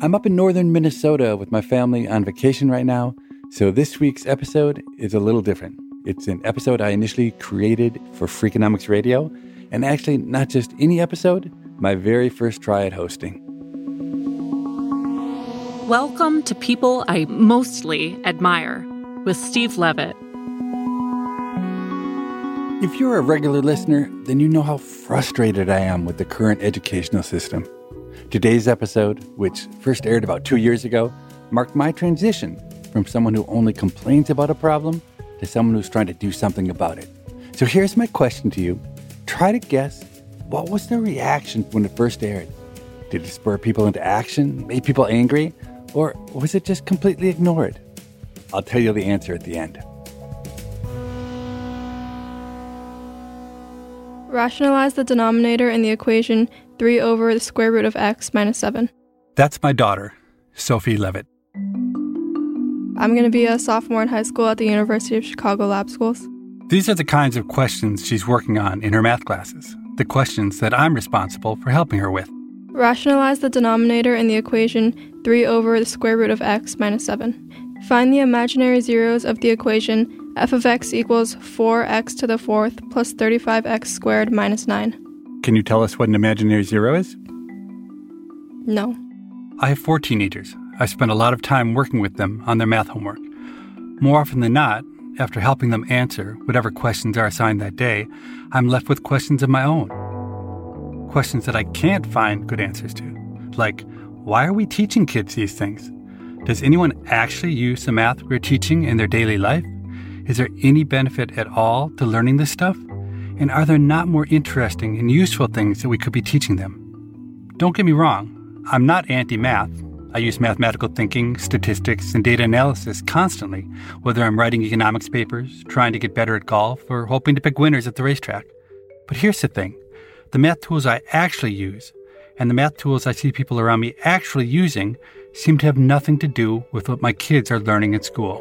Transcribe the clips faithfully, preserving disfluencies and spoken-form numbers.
I'm up in northern Minnesota with my family on vacation right now, so this week's episode is a little different. It's an episode I initially created for Freakonomics Radio, and actually not just any episode, my very first try at hosting. Welcome to People I Mostly Admire with Steve Levitt. If you're a regular listener, then you know how frustrated I am with the current educational system. Today's episode, which first aired about two years ago, marked my transition from someone who only complains about a problem to someone who's trying to do something about it. So here's my question to you. Try to guess, what was their reaction when it first aired? Did it spur people into action, make people angry, or was it just completely ignored? I'll tell you the answer at the end. Rationalize the denominator in the equation three over the square root of x minus seven. That's my daughter, Sophie Levitt. I'm going to be a sophomore in high school at the University of Chicago Lab Schools. These are the kinds of questions she's working on in her math classes, the questions that I'm responsible for helping her with. Rationalize the denominator in the equation three over the square root of x minus seven. Find the imaginary zeros of the equation f of x equals four x to the fourth plus thirty-five x squared minus nine. Can you tell us what an imaginary zero is? No. I have four teenagers. I spend a lot of time working with them on their math homework. More often than not, after helping them answer whatever questions are assigned that day, I'm left with questions of my own. Questions that I can't find good answers to. Like, why are we teaching kids these things? Does anyone actually use the math we're teaching in their daily life? Is there any benefit at all to learning this stuff? And are there not more interesting and useful things that we could be teaching them? Don't get me wrong, I'm not anti-math. I use mathematical thinking, statistics, and data analysis constantly, whether I'm writing economics papers, trying to get better at golf, or hoping to pick winners at the racetrack. But here's the thing. The math tools I actually use, and the math tools I see people around me actually using, seem to have nothing to do with what my kids are learning at school.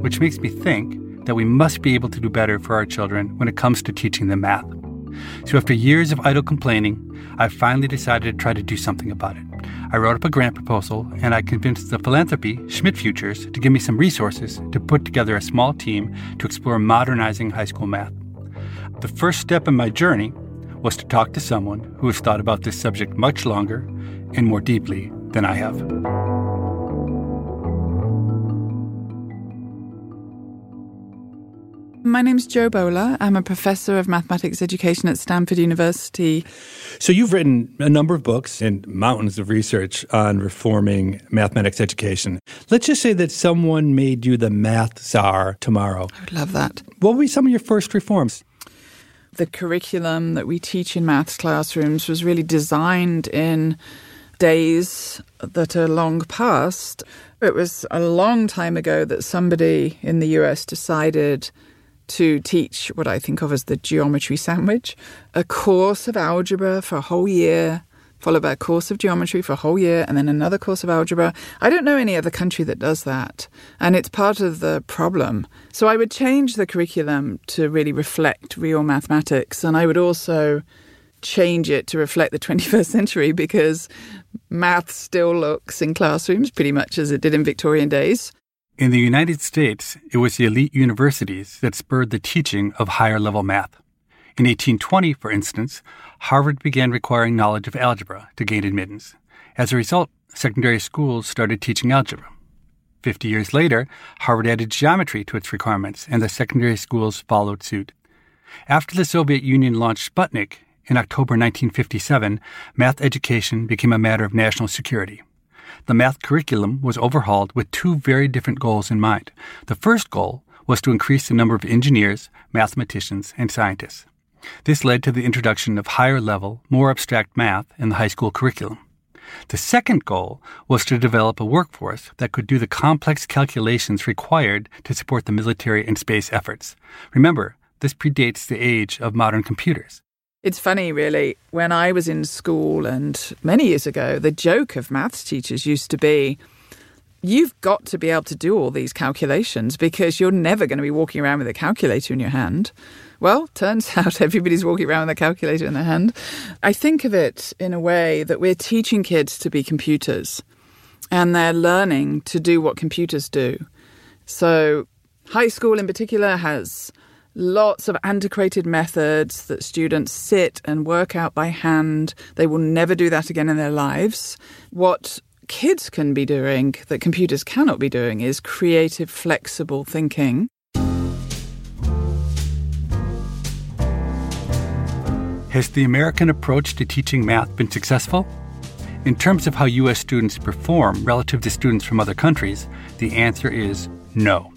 Which makes me think that we must be able to do better for our children when it comes to teaching them math. So after years of idle complaining, I finally decided to try to do something about it. I wrote up a grant proposal, and I convinced the philanthropy Schmidt Futures to give me some resources to put together a small team to explore modernizing high school math. The first step in my journey was to talk to someone who has thought about this subject much longer and more deeply than I have. My name's Jo Boaler. I'm a professor of mathematics education at Stanford University. So you've written a number of books and mountains of research on reforming mathematics education. Let's just say that someone made you the math czar tomorrow. I would love that. What were some of your first reforms? The curriculum that we teach in maths classrooms was really designed in days that are long past. It was a long time ago that somebody in the U S decided to teach what I think of as the geometry sandwich, a course of algebra for a whole year, followed by a course of geometry for a whole year, and then another course of algebra. I don't know any other country that does that, and it's part of the problem. So I would change the curriculum to really reflect real mathematics, and I would also change it to reflect the twenty-first century, because math still looks in classrooms pretty much as it did in Victorian days. In the United States, it was the elite universities that spurred the teaching of higher-level math. In eighteen twenty, for instance, Harvard began requiring knowledge of algebra to gain admittance. As a result, secondary schools started teaching algebra. Fifty years later, Harvard added geometry to its requirements, and the secondary schools followed suit. After the Soviet Union launched Sputnik in October nineteen fifty-seven, math education became a matter of national security. The math curriculum was overhauled with two very different goals in mind. The first goal was to increase the number of engineers, mathematicians, and scientists. This led to the introduction of higher-level, more abstract math in the high school curriculum. The second goal was to develop a workforce that could do the complex calculations required to support the military and space efforts. Remember, this predates the age of modern computers. It's funny, really. When I was in school, and many years ago, the joke of maths teachers used to be, you've got to be able to do all these calculations because you're never going to be walking around with a calculator in your hand. Well, turns out everybody's walking around with a calculator in their hand. I think of it in a way that we're teaching kids to be computers, and they're learning to do what computers do. So high school in particular has lots of antiquated methods that students sit and work out by hand. They will never do that again in their lives. What kids can be doing that computers cannot be doing is creative, flexible thinking. Has the American approach to teaching math been successful? In terms of how U S students perform relative to students from other countries, the answer is no.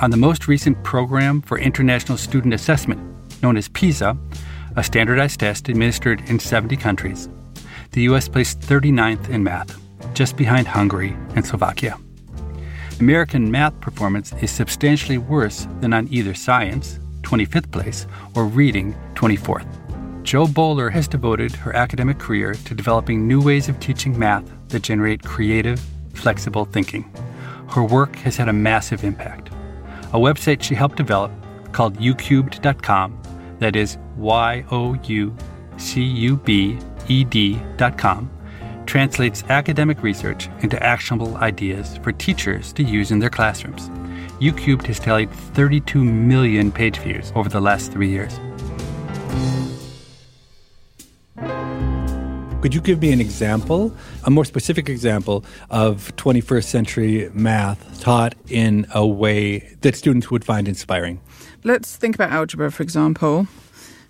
On the most recent Program for International Student Assessment, known as PISA, a standardized test administered in seventy countries, the U S placed thirty-ninth in math, just behind Hungary and Slovakia. American math performance is substantially worse than on either science, twenty-fifth place, or reading, twenty-fourth. Jo Boaler has devoted her academic career to developing new ways of teaching math that generate creative, flexible thinking. Her work has had a massive impact. A website she helped develop called YouCubed dot com, that is Y O U C U B E D dot com, translates academic research into actionable ideas for teachers to use in their classrooms. YouCubed has tallied thirty-two million page views over the last three years. Could you give me an example, a more specific example of twenty-first century math taught in a way that students would find inspiring? Let's think about algebra, for example.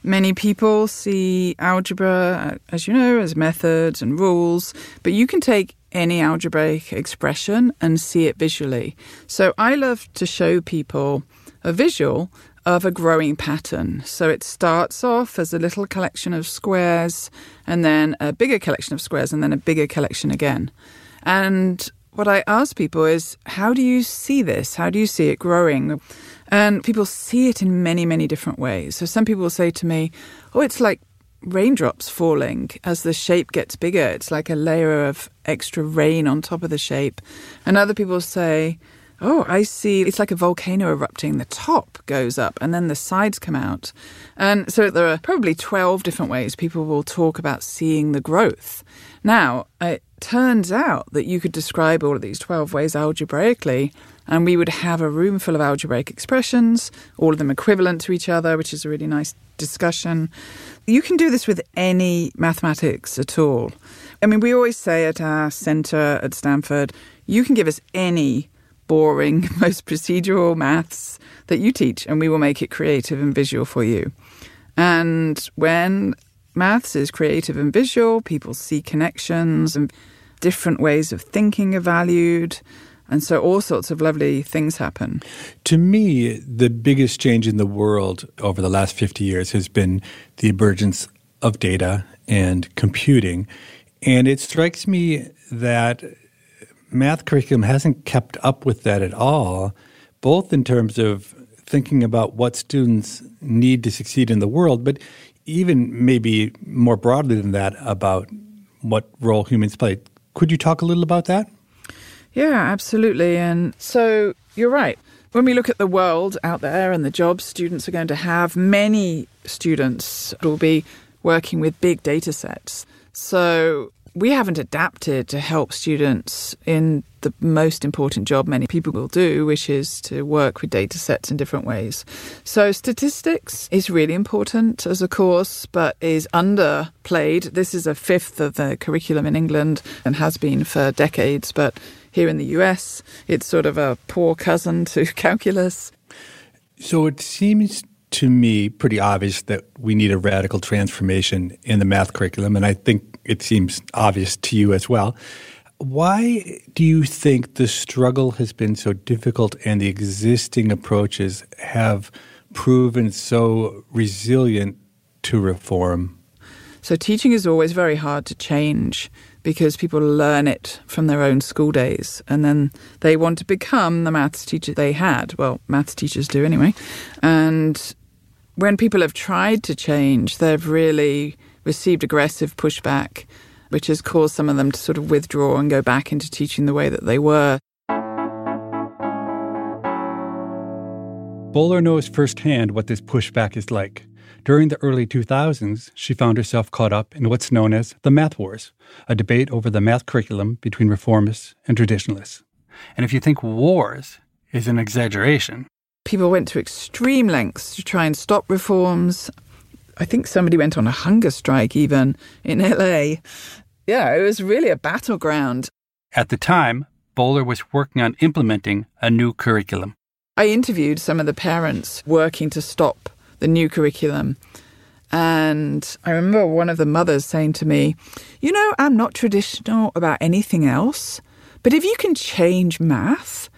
Many people see algebra, as you know, as methods and rules, but you can take any algebraic expression and see it visually. So I love to show people a visual of a growing pattern. So it starts off as a little collection of squares, and then a bigger collection of squares, and then a bigger collection again. And what I ask people is, how do you see this? How do you see it growing? And people see it in many, many different ways. So some people will say to me, oh, it's like raindrops falling as the shape gets bigger. It's like a layer of extra rain on top of the shape. And other people say, oh, I see. It's like a volcano erupting. The top goes up and then the sides come out. And so there are probably twelve different ways people will talk about seeing the growth. Now, it turns out that you could describe all of these twelve ways algebraically, and we would have a room full of algebraic expressions, all of them equivalent to each other, which is a really nice discussion. You can do this with any mathematics at all. I mean, we always say at our center at Stanford, you can give us any boring, most procedural maths that you teach, and we will make it creative and visual for you. And when maths is creative and visual, people see connections and different ways of thinking are valued. And so all sorts of lovely things happen. To me, the biggest change in the world over the last fifty years has been the emergence of data and computing. And it strikes me that math curriculum hasn't kept up with that at all, both in terms of thinking about what students need to succeed in the world, but even maybe more broadly than that about what role humans play. Could you talk a little about that? Yeah, absolutely. And so you're right. When we look at the world out there and the jobs students are going to have, many students will be working with big data sets. So We haven't adapted to help students in the most important job many people will do, which is to work with data sets in different ways. So statistics is really important as a course, but is underplayed. This is a fifth of the curriculum in England and has been for decades. But here in the U S, it's sort of a poor cousin to calculus. So it seems to me pretty obvious that we need a radical transformation in the math curriculum, and I think it seems obvious to you as well. Why do you think the struggle has been so difficult and the existing approaches have proven so resilient to reform? So teaching is always very hard to change because people learn it from their own school days and then they want to become the maths teacher they had. Well, maths teachers do anyway. And when people have tried to change, they've really received aggressive pushback, which has caused some of them to sort of withdraw and go back into teaching the way that they were. Boaler knows firsthand what this pushback is like. During the early two thousands, she found herself caught up in what's known as the math wars, a debate over the math curriculum between reformists and traditionalists. And if you think wars is an exaggeration. People went to extreme lengths to try and stop reforms. I think somebody went on a hunger strike even in L A. Yeah, it was really a battleground. At the time, Boaler was working on implementing a new curriculum. I interviewed some of the parents working to stop the new curriculum. And I remember one of the mothers saying to me, you know, I'm not traditional about anything else, but if you can change math,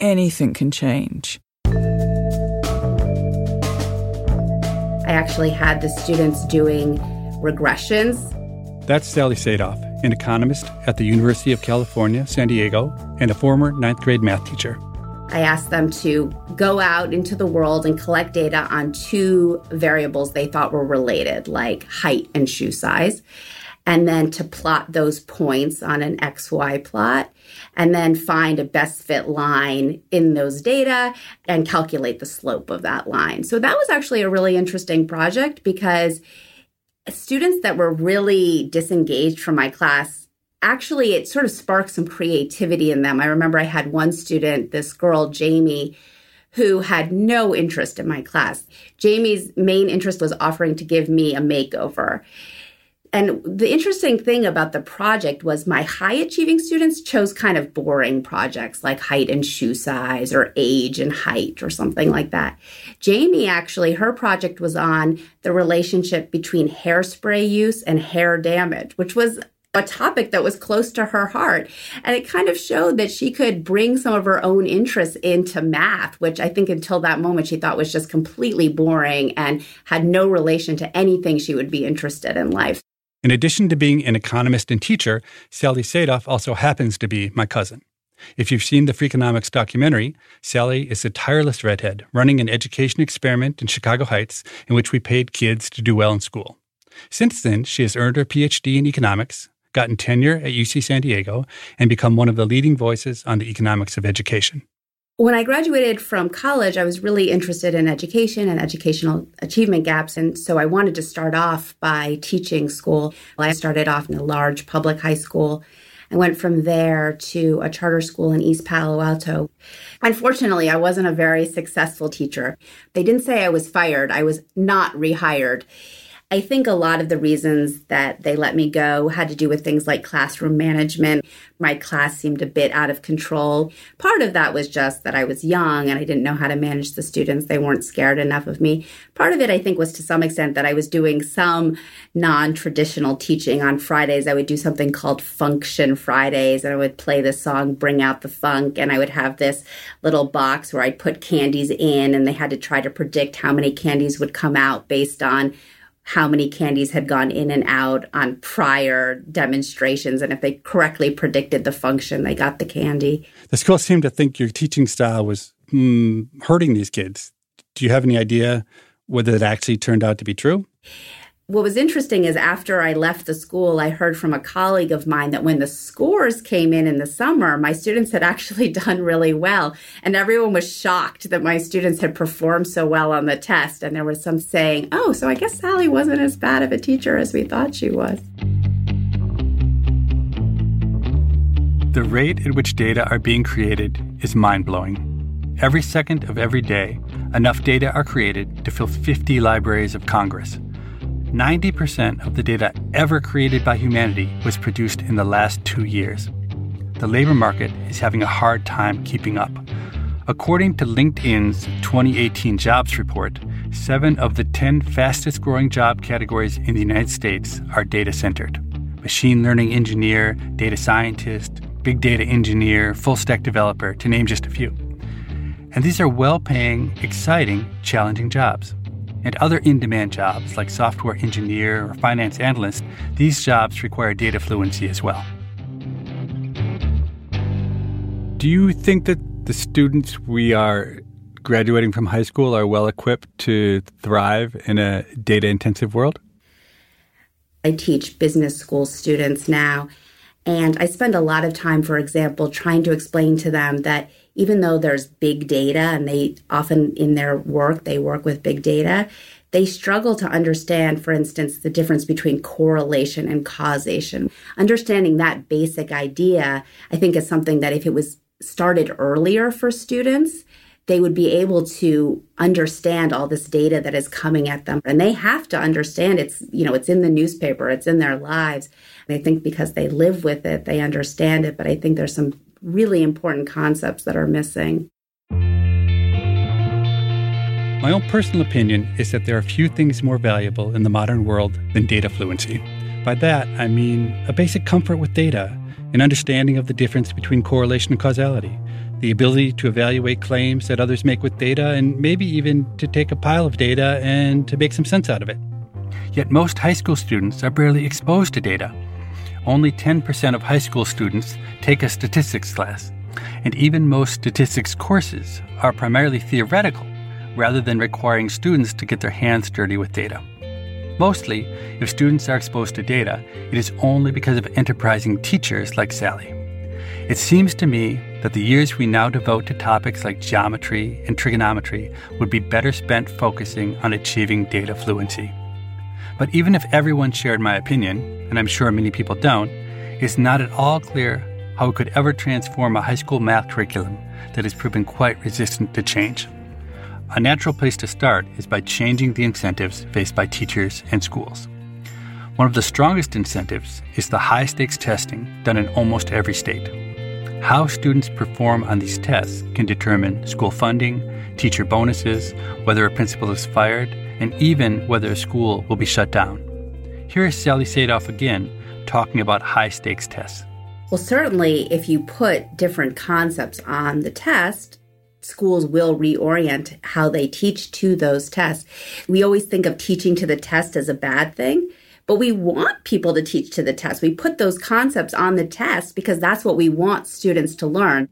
anything can change. I actually had the students doing regressions. That's Sally Sadoff, an economist at the University of California, San Diego, and a former ninth grade math teacher. I asked them to go out into the world and collect data on two variables they thought were related, like height and shoe size, and then to plot those points on an X Y plot, and then find a best fit line in those data and calculate the slope of that line. So that was actually a really interesting project because students that were really disengaged from my class, actually it sort of sparked some creativity in them. I remember I had one student, this girl, Jamie, who had no interest in my class. Jamie's main interest was offering to give me a makeover. And the interesting thing about the project was my high-achieving students chose kind of boring projects like height and shoe size or age and height or something like that. Jamie, actually, her project was on the relationship between hairspray use and hair damage, which was a topic that was close to her heart. And it kind of showed that she could bring some of her own interests into math, which I think until that moment she thought was just completely boring and had no relation to anything she would be interested in life. In addition to being an economist and teacher, Sally Sadoff also happens to be my cousin. If you've seen the Freakonomics documentary, Sally is a tireless redhead running an education experiment in Chicago Heights in which we paid kids to do well in school. Since then, she has earned her P H D in economics, gotten tenure at U C San Diego, and become one of the leading voices on the economics of education. When I graduated from college, I was really interested in education and educational achievement gaps, and so I wanted to start off by teaching school. I started off in a large public high school. I went from there to a charter school in East Palo Alto. Unfortunately, I wasn't a very successful teacher. They didn't say I was fired. I was not rehired. I think a lot of the reasons that they let me go had to do with things like classroom management. My class seemed a bit out of control. Part of that was just that I was young and I didn't know how to manage the students. They weren't scared enough of me. Part of it, I think, was to some extent that I was doing some non-traditional teaching. On Fridays, I would do something called Function Fridays, and I would play this song, Bring Out the Funk, and I would have this little box where I'd put candies in, and they had to try to predict how many candies would come out based on how many candies had gone in and out on prior demonstrations. And if they correctly predicted the function, they got the candy. The school seemed to think your teaching style was hmm, hurting these kids. Do you have any idea whether that actually turned out to be true? What was interesting is after I left the school, I heard from a colleague of mine that when the scores came in in the summer, my students had actually done really well. And everyone was shocked that my students had performed so well on the test. And there was some saying, oh, so I guess Sally wasn't as bad of a teacher as we thought she was. The rate at which data are being created is mind-blowing. Every second of every day, enough data are created to fill fifty libraries of Congress. ninety percent of the data ever created by humanity was produced in the last two years. The labor market is having a hard time keeping up. According to LinkedIn's twenty eighteen jobs report, seven of the ten fastest-growing job categories in the United States are data-centered. Machine learning engineer, data scientist, big data engineer, full-stack developer, to name just a few. And these are well-paying, exciting, challenging jobs. And other in-demand jobs like software engineer or finance analyst, these jobs require data fluency as well. Do you think that the students we are graduating from high school are well-equipped to thrive in a data-intensive world? I teach business school students now, and I spend a lot of time, for example, trying to explain to them that even though there's big data, and they often in their work, they work with big data, they struggle to understand, for instance, the difference between correlation and causation. Understanding that basic idea, I think, is something that if it was started earlier for students, they would be able to understand all this data that is coming at them. And they have to understand it's, you know, it's in the newspaper, it's in their lives. And I think because they live with it, they understand it. But I think there's some really important concepts that are missing. My own personal opinion is that there are few things more valuable in the modern world than data fluency. By that, I mean a basic comfort with data, an understanding of the difference between correlation and causality, the ability to evaluate claims that others make with data, and maybe even to take a pile of data and to make some sense out of it. Yet most high school students are barely exposed to data. Only ten percent of high school students take a statistics class, and even most statistics courses are primarily theoretical rather than requiring students to get their hands dirty with data. Mostly, if students are exposed to data, it is only because of enterprising teachers like Sally. It seems to me that the years we now devote to topics like geometry and trigonometry would be better spent focusing on achieving data fluency. But even if everyone shared my opinion, and I'm sure many people don't, it's not at all clear how it could ever transform a high school math curriculum that has proven quite resistant to change. A natural place to start is by changing the incentives faced by teachers and schools. One of the strongest incentives is the high-stakes testing done in almost every state. How students perform on these tests can determine school funding, teacher bonuses, whether a principal is fired, and even whether a school will be shut down. Here is Sally Sadoff again, talking about high-stakes tests. Well, certainly if you put different concepts on the test, schools will reorient how they teach to those tests. We always think of teaching to the test as a bad thing, but we want people to teach to the test. We put those concepts on the test because that's what we want students to learn.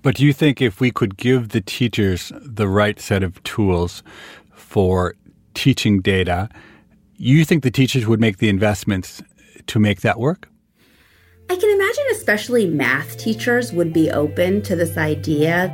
But do you think if we could give the teachers the right set of tools for teaching data, you think the teachers would make the investments to make that work? I can imagine especially math teachers would be open to this idea.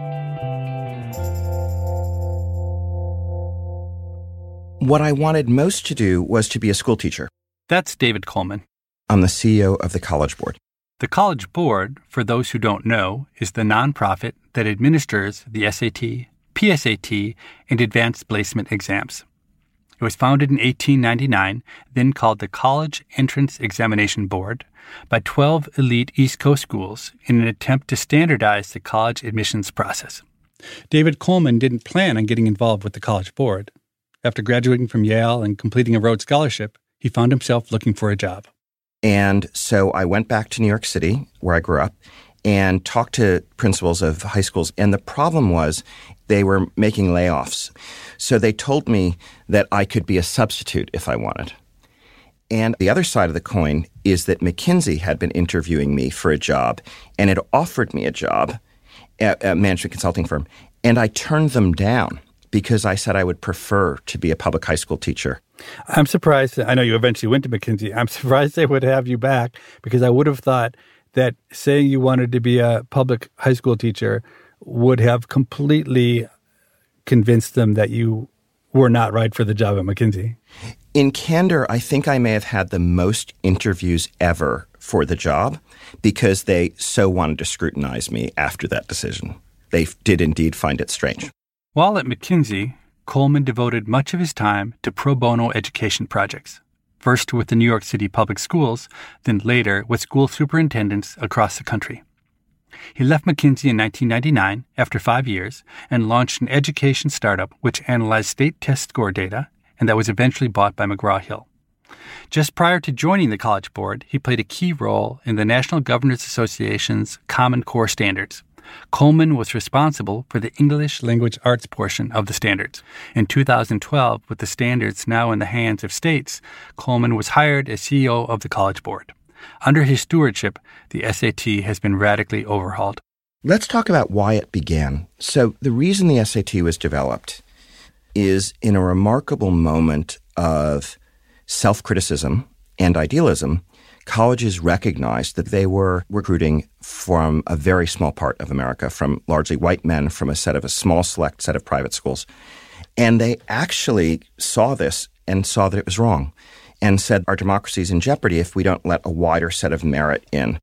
What I wanted most to do was to be a school teacher. That's David Coleman. I'm the C E O of the College Board. The College Board, for those who don't know, is the nonprofit that administers the S A T, P S A T, and advanced placement exams. It was founded in eighteen ninety-nine, then called the College Entrance Examination Board, by twelve elite East Coast schools in an attempt to standardize the college admissions process. David Coleman didn't plan on getting involved with the College Board. After graduating from Yale and completing a Rhodes Scholarship, he found himself looking for a job. And so I went back to New York City, where I grew up, and talked to principals of high schools. And the problem was they were making layoffs. So they told me that I could be a substitute if I wanted. And the other side of the coin is that McKinsey had been interviewing me for a job and had offered me a job at a management consulting firm. And I turned them down because I said I would prefer to be a public high school teacher. I'm surprised. I know you eventually went to McKinsey. I'm surprised they would have you back, because I would have thought that saying you wanted to be a public high school teacher would have completely convinced them that you were not right for the job at McKinsey. In candor, I think I may have had the most interviews ever for the job because they so wanted to scrutinize me after that decision. They did indeed find it strange. While at McKinsey, Coleman devoted much of his time to pro bono education projects, first with the New York City public schools, then later with school superintendents across the country. He left McKinsey in nineteen ninety-nine after five years and launched an education startup which analyzed state test score data and that was eventually bought by McGraw-Hill. Just prior to joining the College Board, he played a key role in the National Governors Association's Common Core Standards. Coleman was responsible for the English language arts portion of the standards. In two thousand twelve, with the standards now in the hands of states, Coleman was hired as C E O of the College Board. Under his stewardship, the S A T has been radically overhauled. Let's talk about why it began. So the reason the S A T was developed is in a remarkable moment of self-criticism and idealism, colleges recognized that they were recruiting from a very small part of America, from largely white men, from a set of a small select set of private schools. And they actually saw this and saw that it was wrong and said our democracy is in jeopardy if we don't let a wider set of merit in.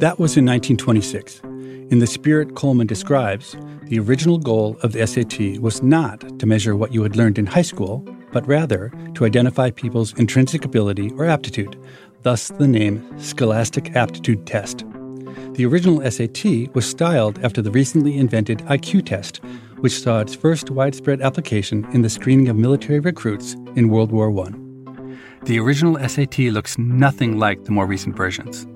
That was in nineteen twenty-six. In the spirit Coleman describes, the original goal of the S A T was not to measure what you had learned in high school, but rather to identify people's intrinsic ability or aptitude, thus the name Scholastic Aptitude Test. The original S A T was styled after the recently invented I Q test, which saw its first widespread application in the screening of military recruits in World War One. The original S A T looks nothing like the more recent versions.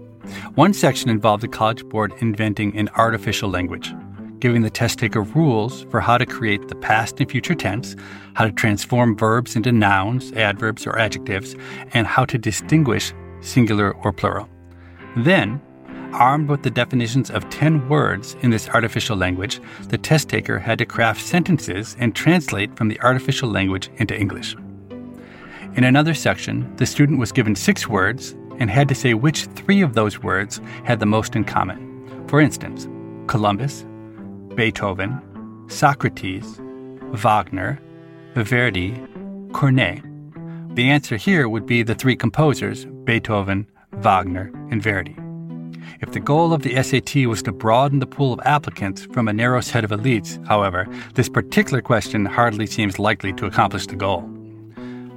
One section involved the College Board inventing an artificial language, giving the test taker rules for how to create the past and future tense, how to transform verbs into nouns, adverbs, or adjectives, and how to distinguish singular or plural. Then, armed with the definitions of ten words in this artificial language, the test taker had to craft sentences and translate from the artificial language into English. In another section, the student was given six words and had to say which three of those words had the most in common. For instance, Columbus, Beethoven, Socrates, Wagner, Verdi, Corneille. The answer here would be the three composers, Beethoven, Wagner, and Verdi. If the goal of the S A T was to broaden the pool of applicants from a narrow set of elites, however, this particular question hardly seems likely to accomplish the goal.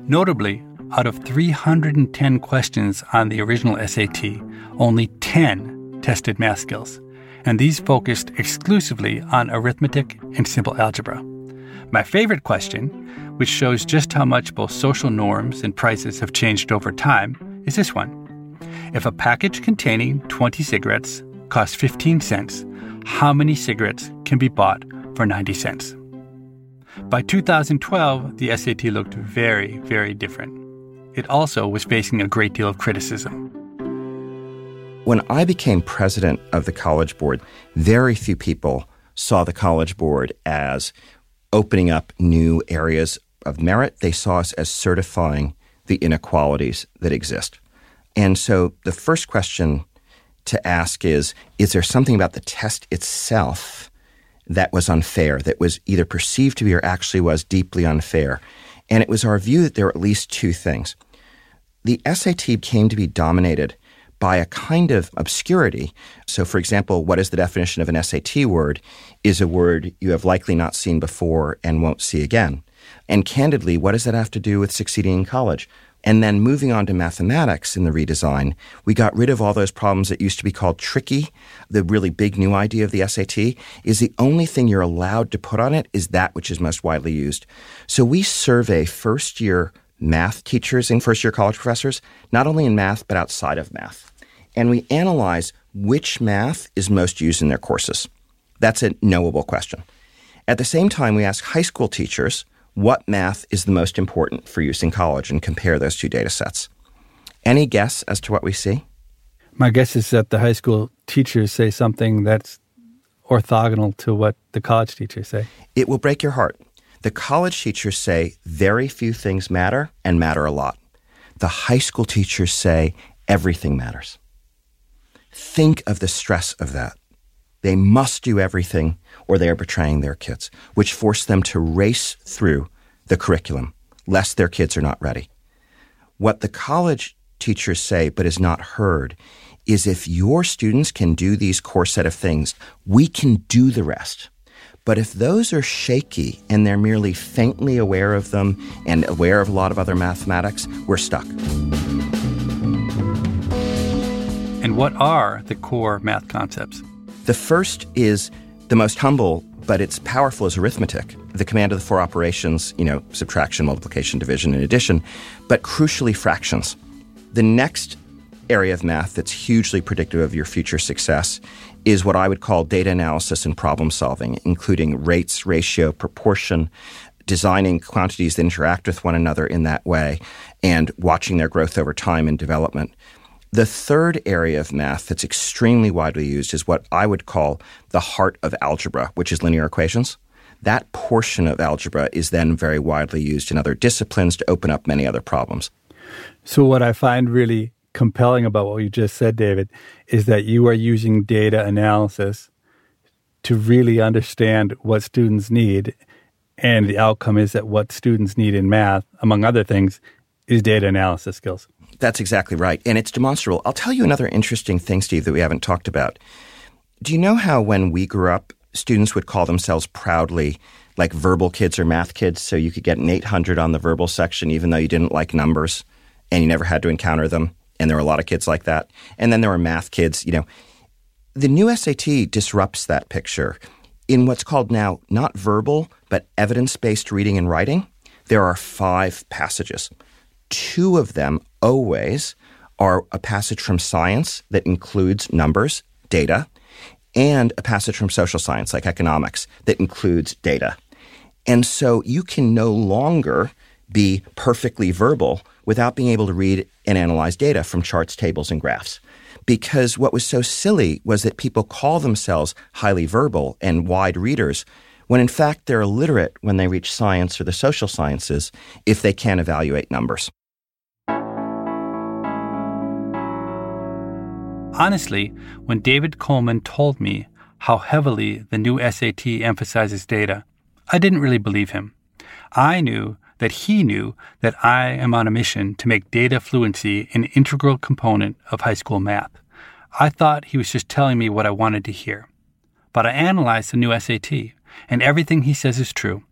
Notably, out of three hundred ten questions on the original S A T, only ten tested math skills, and these focused exclusively on arithmetic and simple algebra. My favorite question, which shows just how much both social norms and prices have changed over time, is this one. If a package containing twenty cigarettes costs fifteen cents, how many cigarettes can be bought for ninety cents? By two thousand twelve, the S A T looked very, very different. It also was facing a great deal of criticism. When I became president of the College Board, very few people saw the College Board as opening up new areas of merit. They saw us as certifying the inequalities that exist. And so the first question to ask is, is there something about the test itself that was unfair, that was either perceived to be or actually was deeply unfair? And it was our view that there were at least two things. The S A T came to be dominated by a kind of obscurity. So, for example, what is the definition of an S A T word is a word you have likely not seen before and won't see again. And candidly, what does that have to do with succeeding in college? And then moving on to mathematics in the redesign, we got rid of all those problems that used to be called tricky. The really big new idea of the S A T is the only thing you're allowed to put on it is that which is most widely used. So we survey first-year math teachers and first-year college professors, not only in math but outside of math. And we analyze which math is most used in their courses. That's a knowable question. At the same time, we ask high school teachers what math is the most important for use in college and compare those two data sets. Any guess as to what we see? My guess is that the high school teachers say something that's orthogonal to what the college teachers say. It will break your heart. The college teachers say very few things matter and matter a lot. The high school teachers say everything matters. Think of the stress of that. They must do everything or they are betraying their kids, which forced them to race through the curriculum, lest their kids are not ready. What the college teachers say but is not heard is if your students can do these core set of things, we can do the rest. But if those are shaky and they're merely faintly aware of them and aware of a lot of other mathematics, we're stuck. And what are the core math concepts? The first is the most humble, but it's powerful as arithmetic. The command of the four operations, you know, subtraction, multiplication, division, and addition, but crucially fractions. The next area of math that's hugely predictive of your future success is what I would call data analysis and problem solving, including rates, ratio, proportion, designing quantities that interact with one another in that way, and watching their growth over time and development. The third area of math that's extremely widely used is what I would call the heart of algebra, which is linear equations. That portion of algebra is then very widely used in other disciplines to open up many other problems. So what I find really compelling about what you just said, David, is that you are using data analysis to really understand what students need, and the outcome is that what students need in math, among other things, is data analysis skills. That's exactly right, and it's demonstrable. I'll tell you another interesting thing, Steve, that we haven't talked about. Do you know how when we grew up, students would call themselves proudly like verbal kids or math kids, so you could get an eight hundred on the verbal section even though you didn't like numbers and you never had to encounter them, and there were a lot of kids like that. And then there were math kids, you know. The new S A T disrupts that picture in what's called now not verbal but evidence-based reading and writing. There are five passages. Two of them always are a passage from science that includes numbers, data, and a passage from social science like economics that includes data. And so you can no longer be perfectly verbal without being able to read and analyze data from charts, tables, and graphs. Because what was so silly was that people call themselves highly verbal and wide readers when in fact they're illiterate when they reach science or the social sciences if they can't evaluate numbers. Honestly, when David Coleman told me how heavily the new S A T emphasizes data, I didn't really believe him. I knew that he knew that I am on a mission to make data fluency an integral component of high school math. I thought he was just telling me what I wanted to hear. But I analyzed the new S A T. And everything he says is true.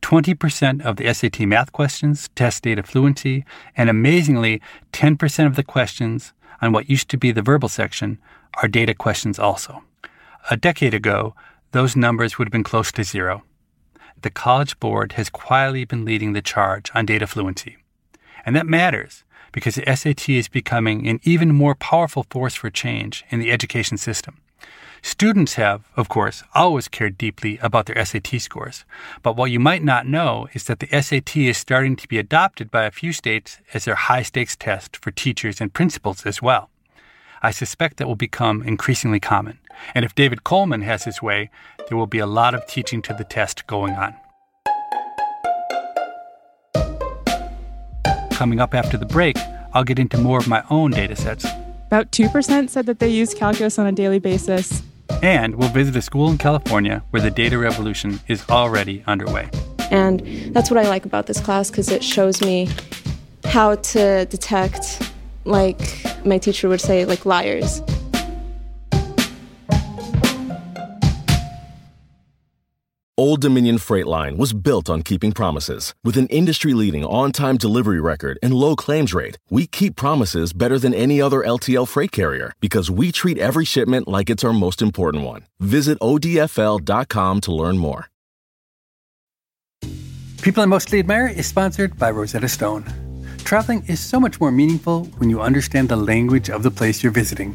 twenty percent of the S A T math questions test data fluency, and amazingly, ten percent of the questions on what used to be the verbal section are data questions also. A decade ago, those numbers would have been close to zero. The College Board has quietly been leading the charge on data fluency. And that matters because the S A T is becoming an even more powerful force for change in the education system. Students have, of course, always cared deeply about their S A T scores, but what you might not know is that the S A T is starting to be adopted by a few states as their high-stakes test for teachers and principals as well. I suspect that will become increasingly common, and if David Coleman has his way, there will be a lot of teaching to the test going on. Coming up after the break, I'll get into more of my own data sets. About two percent said that they use calculus on a daily basis. And we'll visit a school in California where the data revolution is already underway. And that's what I like about this class because it shows me how to detect, like my teacher would say, like liars. Old Dominion Freight Line was built on keeping promises. With an industry-leading on-time delivery record and low claims rate, we keep promises better than any other L T L freight carrier because we treat every shipment like it's our most important one. Visit O D F L dot com to learn more. People I Mostly Admire is sponsored by Rosetta Stone. Traveling is so much more meaningful when you understand the language of the place you're visiting.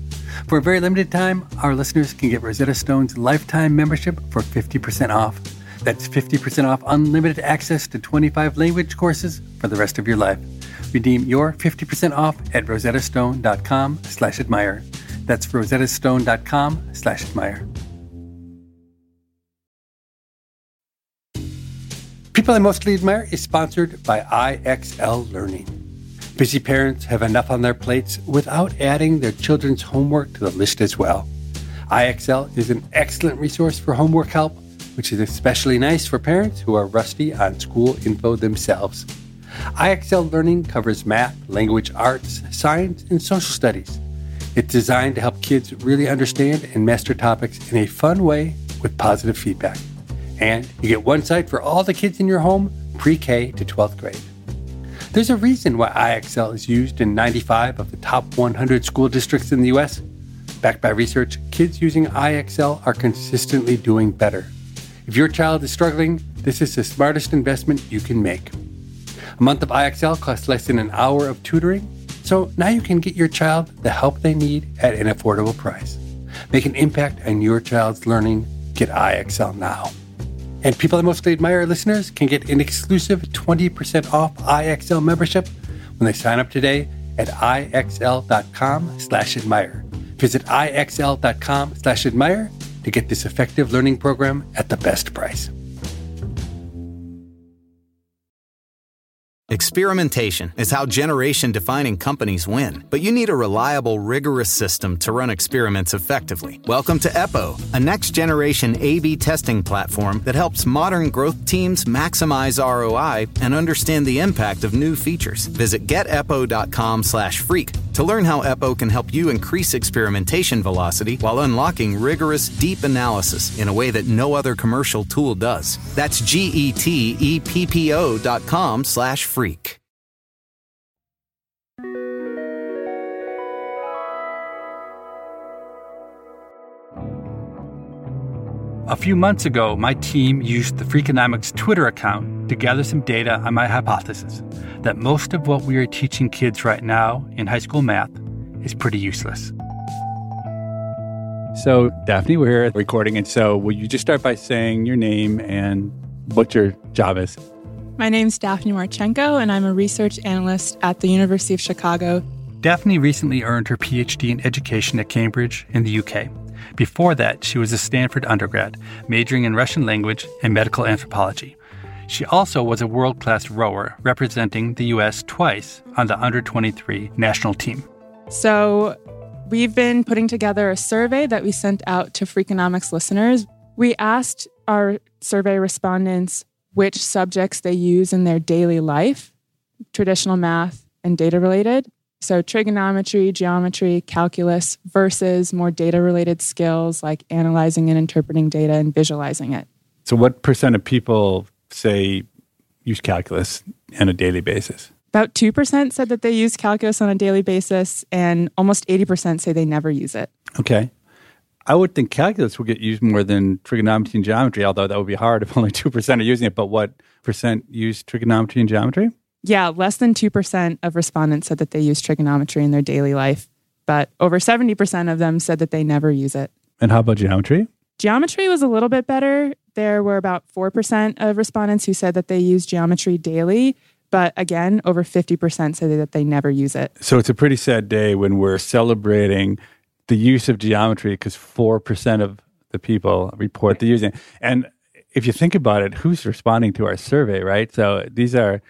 For a very limited time, our listeners can get Rosetta Stone's lifetime membership for fifty percent off. That's fifty percent off unlimited access to twenty-five language courses for the rest of your life. Redeem your fifty percent off at rosettastone.com slash admire. That's rosettastone.com slash admire. People I Mostly Admire is sponsored by I X L Learning. Busy parents have enough on their plates without adding their children's homework to the list as well. I X L is an excellent resource for homework help, which is especially nice for parents who are rusty on school info themselves. I X L Learning covers math, language arts, science, and social studies. It's designed to help kids really understand and master topics in a fun way with positive feedback. And you get one site for all the kids in your home, pre-K to twelfth grade. There's a reason why I X L is used in ninety-five of the top one hundred school districts in the U S. Backed by research, kids using I X L are consistently doing better. If your child is struggling, this is the smartest investment you can make. A month of I X L costs less than an hour of tutoring, so now you can get your child the help they need at an affordable price. Make an impact on your child's learning. Get I X L now. And People I Mostly Admire listeners can get an exclusive twenty percent off I X L membership when they sign up today at IXL.com slash admire. Visit IXL.com slash admire to get this effective learning program at the best price. Experimentation is how generation-defining companies win. But you need a reliable, rigorous system to run experiments effectively. Welcome to Eppo, a next-generation A B testing platform that helps modern growth teams maximize R O I and understand the impact of new features. Visit geteppo.com slash freak to learn how Eppo can help you increase experimentation velocity while unlocking rigorous, deep analysis in a way that no other commercial tool does. That's G-E-T-E-P-P-O dot com slash freak. Freak. A few months ago, my team used the Freakonomics Twitter account to gather some data on my hypothesis that most of what we are teaching kids right now in high school math is pretty useless. So, Daphne, we're here recording, and so will you just start by saying your name and what your job is? My name's Daphne Marchenko, and I'm a research analyst at the University of Chicago. Daphne recently earned her P H D in education at Cambridge in the U K. Before that, she was a Stanford undergrad, majoring in Russian language and medical anthropology. She also was a world-class rower, representing the U S twice on the under twenty-three national team. So we've been putting together a survey that we sent out to Freakonomics listeners. We asked our survey respondents which subjects they use in their daily life, traditional math and data-related. So trigonometry, geometry, calculus, versus more data-related skills like analyzing and interpreting data and visualizing it. So what percent of people say use calculus on a daily basis? About two percent said that they use calculus on a daily basis, and almost eighty percent say they never use it. Okay. I would think calculus would get used more than trigonometry and geometry, although that would be hard if only two percent are using it. But what percent use trigonometry and geometry? Yeah, less than two percent of respondents said that they use trigonometry in their daily life, but over seventy percent of them said that they never use it. And how about geometry? Geometry was a little bit better. There were about four percent of respondents who said that they use geometry daily. But again, over fifty percent said that they never use it. So it's a pretty sad day when we're celebrating the use of geometry because four percent of the people report the using. And if you think about it, who's responding to our survey, right? So these are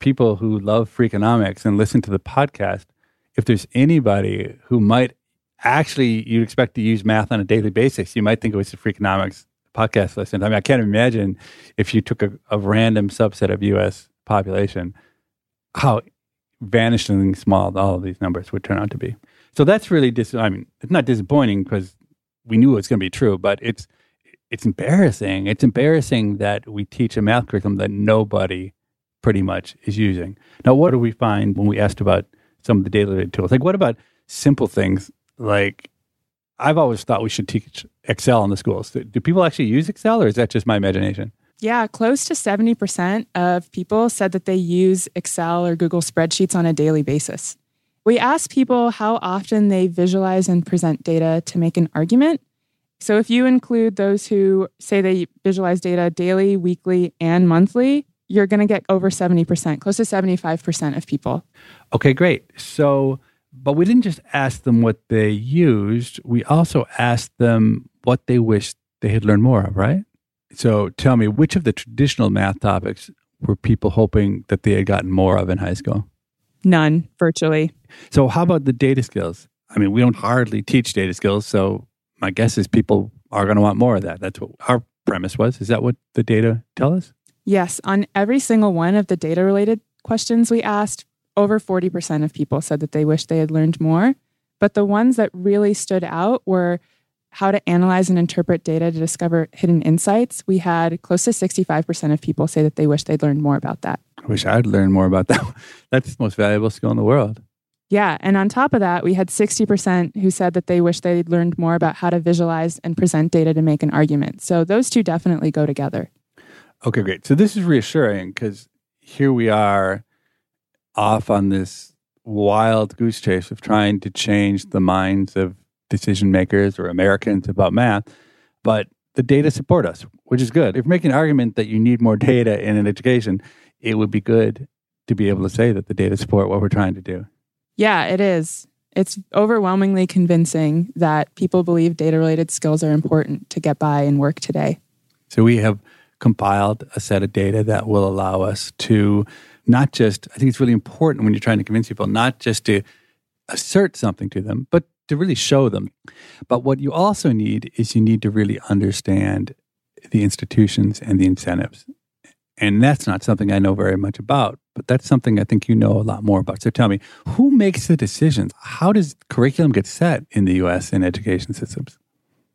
people who love Freakonomics and listen to the podcast. If there's anybody who might actually, you'd expect to use math on a daily basis, you might think it was the Freakonomics podcast listeners. I mean, I can't imagine if you took a, a random subset of U S population, how vanishingly small all of these numbers would turn out to be. So that's really, dis- I mean, it's not disappointing because we knew it was going to be true, but it's it's embarrassing. It's embarrassing that we teach a math curriculum that nobody pretty much is using. Now, what do we find when we asked about some of the daily tools? Like, what about simple things? Like, I've always thought we should teach Excel in the schools. Do, do people actually use Excel, or is that just my imagination? Yeah, close to seventy percent of people said that they use Excel or Google spreadsheets on a daily basis. We asked people how often they visualize and present data to make an argument. So if you include those who say they visualize data daily, weekly, and monthly, you're going to get over seventy percent, close to seventy-five percent of people. Okay, great. So, but we didn't just ask them what they used. We also asked them what they wished they had learned more of, right? So tell me, which of the traditional math topics were people hoping that they had gotten more of in high school? None, virtually. So how about the data skills? I mean, we don't hardly teach data skills, so my guess is people are going to want more of that. That's what our premise was. Is that what the data tell us? Yes. On every single one of the data-related questions we asked, over forty percent of people said that they wish they had learned more. But the ones that really stood out were how to analyze and interpret data to discover hidden insights. We had close to sixty-five percent of people say that they wish they'd learned more about that. I wish I'd learned more about that. That's the most valuable skill in the world. Yeah. And on top of that, we had sixty percent who said that they wish they'd learned more about how to visualize and present data to make an argument. So those two definitely go together. Okay, great. So this is reassuring because here we are off on this wild goose chase of trying to change the minds of decision makers or Americans about math, but the data support us, which is good. If you're making an argument that you need more data in an education, it would be good to be able to say that the data support what we're trying to do. Yeah, it is. It's overwhelmingly convincing that people believe data-related skills are important to get by and work today. So we have compiled a set of data that will allow us to not just, I think it's really important when you're trying to convince people, not just to assert something to them, but to really show them. But what you also need is you need to really understand the institutions and the incentives. And that's not something I know very much about, but that's something I think you know a lot more about. So tell me, who makes the decisions? How does curriculum get set in the U S in education systems?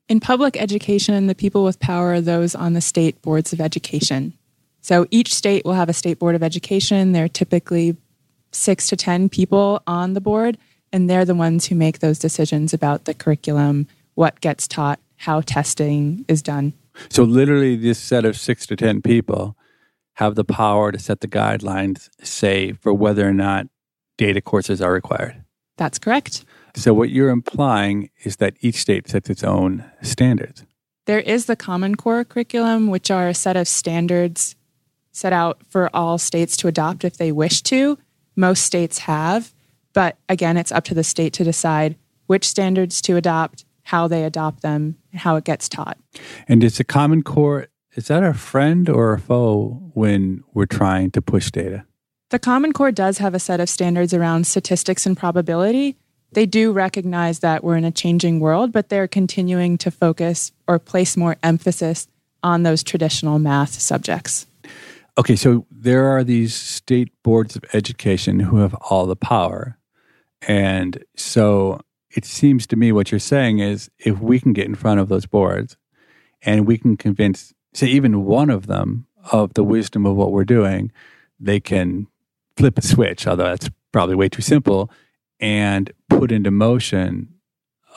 In public education, the people with power are those on the state boards of education. So each state will have a state board of education. There are typically six to ten people on the board, and they're the ones who make those decisions about the curriculum, what gets taught, how testing is done. So literally this set of six to ten people have the power to set the guidelines, say, for whether or not data courses are required. That's correct. So what you're implying is that each state sets its own standards. There is the Common Core curriculum, which are a set of standards set out for all states to adopt if they wish to. Most states have, but again, it's up to the state to decide which standards to adopt, how they adopt them, and how it gets taught. And is the Common Core, is that a friend or a foe when we're trying to push data? The Common Core does have a set of standards around statistics and probability. They do recognize that we're in a changing world, but they're continuing to focus or place more emphasis on those traditional math subjects. Okay, so there are these state boards of education who have all the power. And so it seems to me what you're saying is if we can get in front of those boards and we can convince, say, even one of them of the wisdom of what we're doing, they can flip a switch, although that's probably way too simple, and put into motion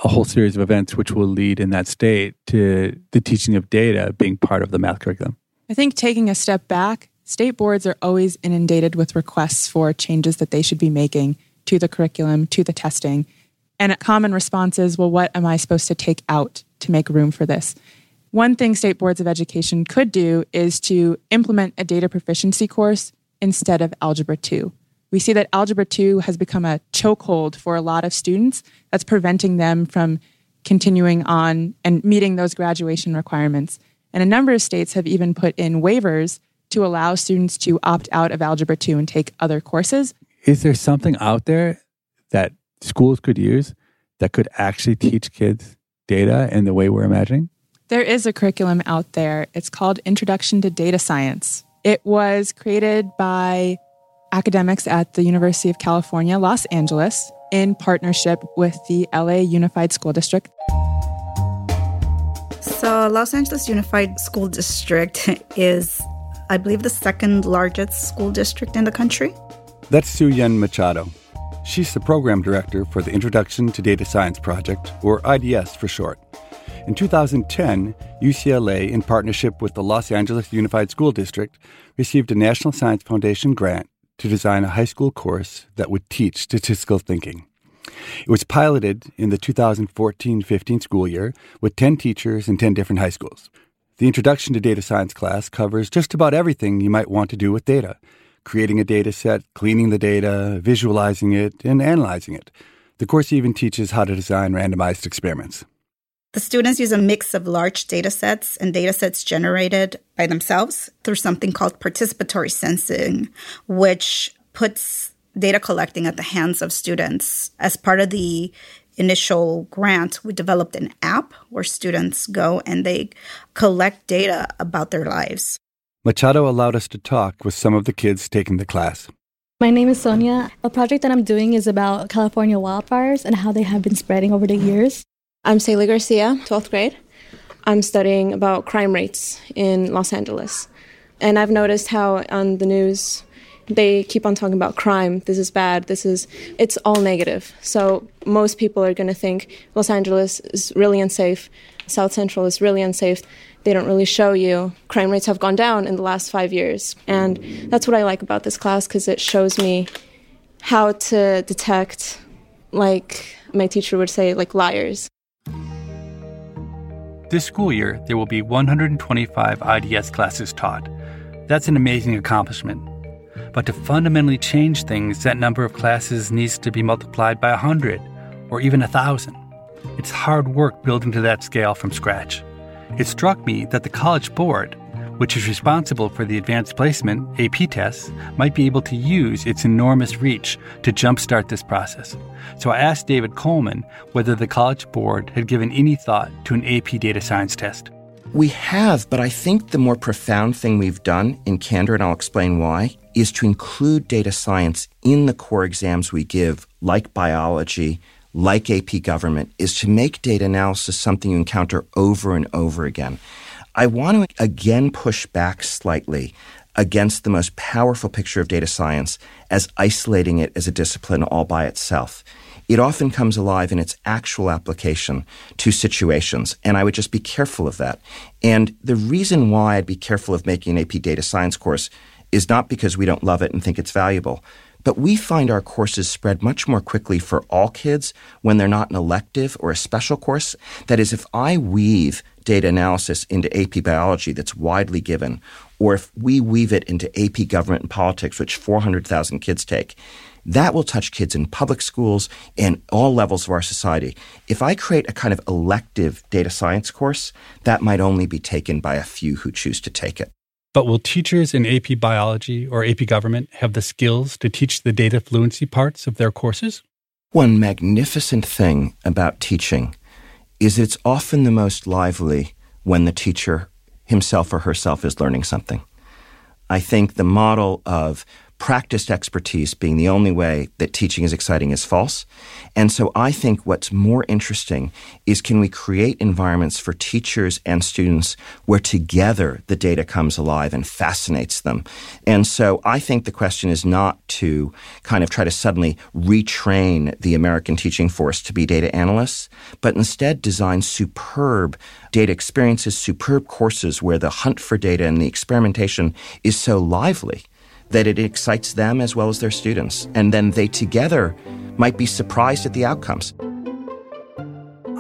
a whole series of events which will lead in that state to the teaching of data being part of the math curriculum. I think taking a step back, state boards are always inundated with requests for changes that they should be making to the curriculum, to the testing. And a common response is, well, what am I supposed to take out to make room for this? One thing state boards of education could do is to implement a data proficiency course instead of Algebra two. We see that Algebra two has become a chokehold for a lot of students that's preventing them from continuing on and meeting those graduation requirements. And a number of states have even put in waivers to allow students to opt out of Algebra two and take other courses. Is there something out there that schools could use that could actually teach kids data in the way we're imagining? There is a curriculum out there. It's called Introduction to Data Science. It was created by academics at the University of California, Los Angeles, in partnership with the L A Unified School District. So Los Angeles Unified School District is, I believe, the second largest school district in the country. That's Suyen Machado. She's the program director for the Introduction to Data Science Project, or I D S for short. In two thousand ten, U C L A, in partnership with the Los Angeles Unified School District, received a National Science Foundation grant to design a high school course that would teach statistical thinking. It was piloted in the two thousand fourteen fifteen school year with ten teachers in ten different high schools. The Introduction to Data Science class covers just about everything you might want to do with data. Creating a data set, cleaning the data, visualizing it, and analyzing it. The course even teaches how to design randomized experiments. The students use a mix of large data sets and data sets generated by themselves through something called participatory sensing, which puts data collecting at the hands of students. As part of the initial grant, we developed an app where students go and they collect data about their lives. Machado allowed us to talk with some of the kids taking the class. My name is Sonia. A project that I'm doing is about California wildfires and how they have been spreading over the years. I'm Sally Garcia, twelfth grade. I'm studying about crime rates in Los Angeles. And I've noticed how on the news, they keep on talking about crime. This is bad. This is, it's all negative. So most people are going to think Los Angeles is really unsafe. South Central is really unsafe. They don't really show you. Crime rates have gone down in the last five years. And that's what I like about this class, because it shows me how to detect, like my teacher would say, like liars. This school year, there will be one hundred twenty-five I D S classes taught. That's an amazing accomplishment. But to fundamentally change things, that number of classes needs to be multiplied by one hundred or even one thousand. It's hard work building to that scale from scratch. It struck me that the College Board, which is responsible for the advanced placement, A P tests, might be able to use its enormous reach to jumpstart this process. So I asked David Coleman whether the College Board had given any thought to an A P data science test. We have, but I think the more profound thing we've done, in candor, and I'll explain why, is to include data science in the core exams we give, like biology, like A P government, is to make data analysis something you encounter over and over again. I want to again push back slightly against the most powerful picture of data science as isolating it as a discipline all by itself. It often comes alive in its actual application to situations, and I would just be careful of that. And the reason why I'd be careful of making an A P data science course is not because we don't love it and think it's valuable, but we find our courses spread much more quickly for all kids when they're not an elective or a special course. That is, if I weave data analysis into A P biology that's widely given, or if we weave it into A P government and politics, which four hundred thousand kids take, that will touch kids in public schools and all levels of our society. If I create a kind of elective data science course, that might only be taken by a few who choose to take it. But will teachers in A P biology or A P government have the skills to teach the data fluency parts of their courses? One magnificent thing about teaching is it's often the most lively when the teacher himself or herself is learning something. I think the model of practiced expertise being the only way that teaching is exciting is false. And so I think what's more interesting is, can we create environments for teachers and students where together the data comes alive and fascinates them? And so I think the question is not to kind of try to suddenly retrain the American teaching force to be data analysts, but instead design superb data experiences, superb courses where the hunt for data and the experimentation is so lively that it excites them as well as their students. And then they together might be surprised at the outcomes.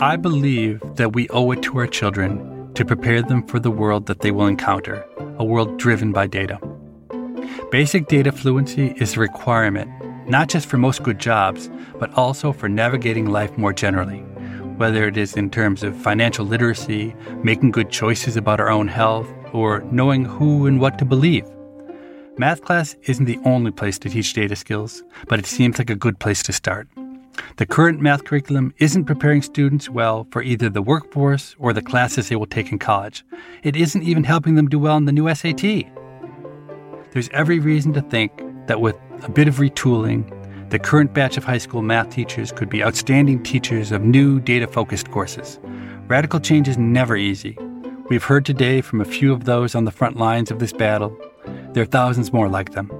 I believe that we owe it to our children to prepare them for the world that they will encounter, a world driven by data. Basic data fluency is a requirement, not just for most good jobs, but also for navigating life more generally, whether it is in terms of financial literacy, making good choices about our own health, or knowing who and what to believe. Math class isn't the only place to teach data skills, but it seems like a good place to start. The current math curriculum isn't preparing students well for either the workforce or the classes they will take in college. It isn't even helping them do well in the new S A T. There's every reason to think that with a bit of retooling, the current batch of high school math teachers could be outstanding teachers of new data-focused courses. Radical change is never easy. We've heard today from a few of those on the front lines of this battle. There are thousands more like them.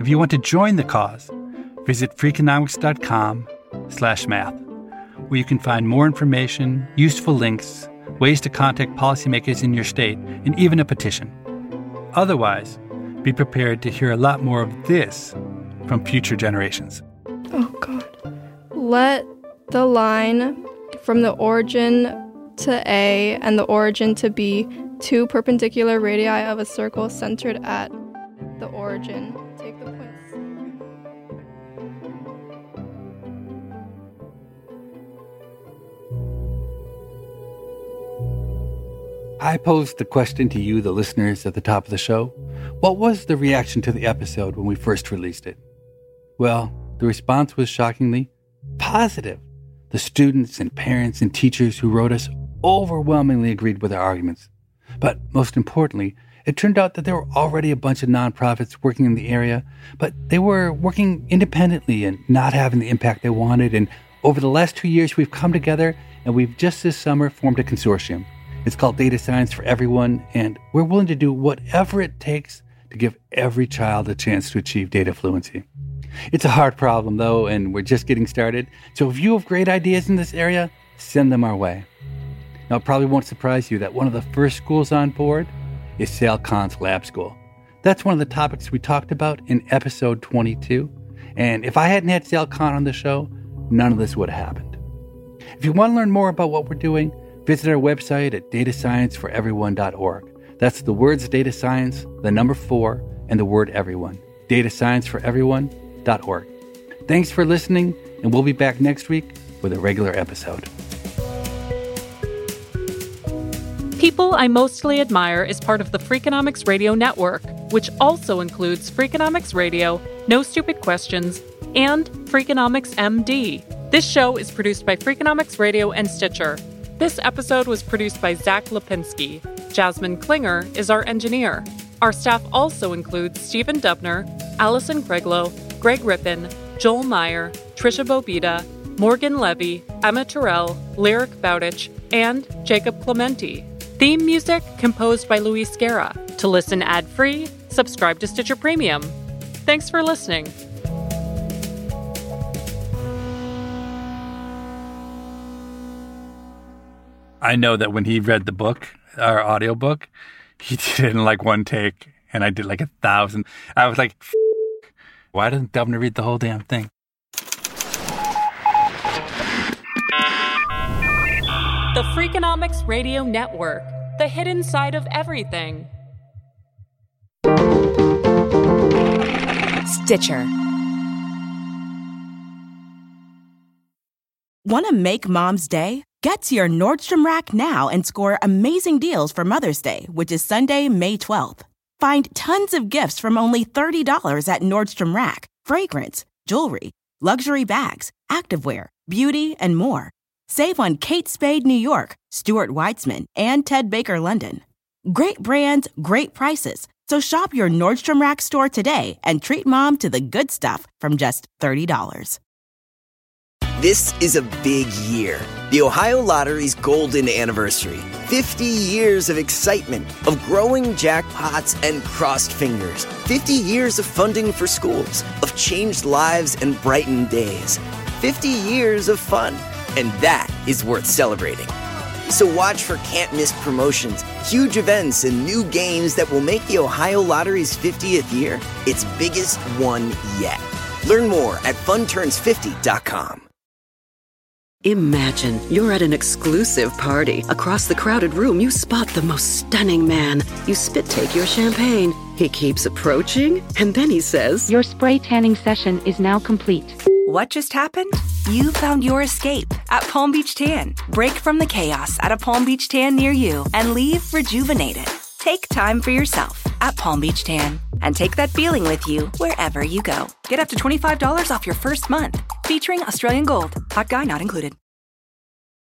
If you want to join the cause, visit Freakonomics.com slash math, where you can find more information, useful links, ways to contact policymakers in your state, and even a petition. Otherwise, be prepared to hear a lot more of this from future generations. Oh, God. Let the line from the origin to A and the origin to B two perpendicular radii of a circle centered at the origin. Take the points. I posed the question to you, the listeners, at the top of the show. What was the reaction to the episode when we first released it? Well, the response was shockingly positive. The students and parents and teachers who wrote us overwhelmingly agreed with our arguments. But most importantly, it turned out that there were already a bunch of nonprofits working in the area, but they were working independently and not having the impact they wanted. And over the last two years, we've come together and we've just this summer formed a consortium. It's called Data Science for Everyone, and we're willing to do whatever it takes to give every child a chance to achieve data fluency. It's a hard problem, though, and we're just getting started. So if you have great ideas in this area, send them our way. Now, it probably won't surprise you that one of the first schools on board is Sal Khan's Lab School. That's one of the topics we talked about in episode twenty-two. And if I hadn't had Sal Khan on the show, none of this would have happened. If you want to learn more about what we're doing, visit our website at data science for everyone dot org. That's the words data science, the number four, and the word everyone. data science for everyone dot org. Thanks for listening, and we'll be back next week with a regular episode. People I Mostly Admire is part of the Freakonomics Radio Network, which also includes Freakonomics Radio, No Stupid Questions, and Freakonomics M D. This show is produced by Freakonomics Radio and Stitcher. This episode was produced by Zach Lipinski. Jasmine Klinger is our engineer. Our staff also includes Stephen Dubner, Allison Craiglow, Greg Rippin, Joel Meyer, Trisha Bobita, Morgan Levy, Emma Terrell, Lyric Bowditch, and Jacob Clementi. Theme music composed by Luis Guerra. To listen ad-free, subscribe to Stitcher Premium. Thanks for listening. I know that when he read the book, our audiobook, he did it in like one take, and I did like a thousand. I was like, why doesn't Dubner read the whole damn thing? The Freakonomics Radio Network, the hidden side of everything. Stitcher. Want to make Mom's day? Get to your Nordstrom Rack now and score amazing deals for Mother's Day, which is Sunday, May twelfth. Find tons of gifts from only thirty dollars at Nordstrom Rack. Fragrance, jewelry, luxury bags, activewear, beauty, and more. Save on Kate Spade New York, Stuart Weitzman, and Ted Baker London. Great brands, great prices. So shop your Nordstrom Rack store today and treat Mom to the good stuff from just thirty dollars. This is a big year. The Ohio Lottery's golden anniversary. fifty years of excitement, of growing jackpots and crossed fingers. fifty years of funding for schools, of changed lives and brightened days. fifty years of fun. And that is worth celebrating. So watch for can't-miss promotions, huge events, and new games that will make the Ohio Lottery's fiftieth year its biggest one yet. Learn more at fun turns fifty dot com. Imagine you're at an exclusive party. Across the crowded room, you spot the most stunning man. You spit-take your champagne. He keeps approaching, and then he says, "Your spray tanning session is now complete." What just happened? You found your escape at Palm Beach Tan. Break from the chaos at a Palm Beach Tan near you and leave rejuvenated. Take time for yourself at Palm Beach Tan and take that feeling with you wherever you go. Get up to twenty-five dollars off your first month. Featuring Australian Gold. Hot guy not included.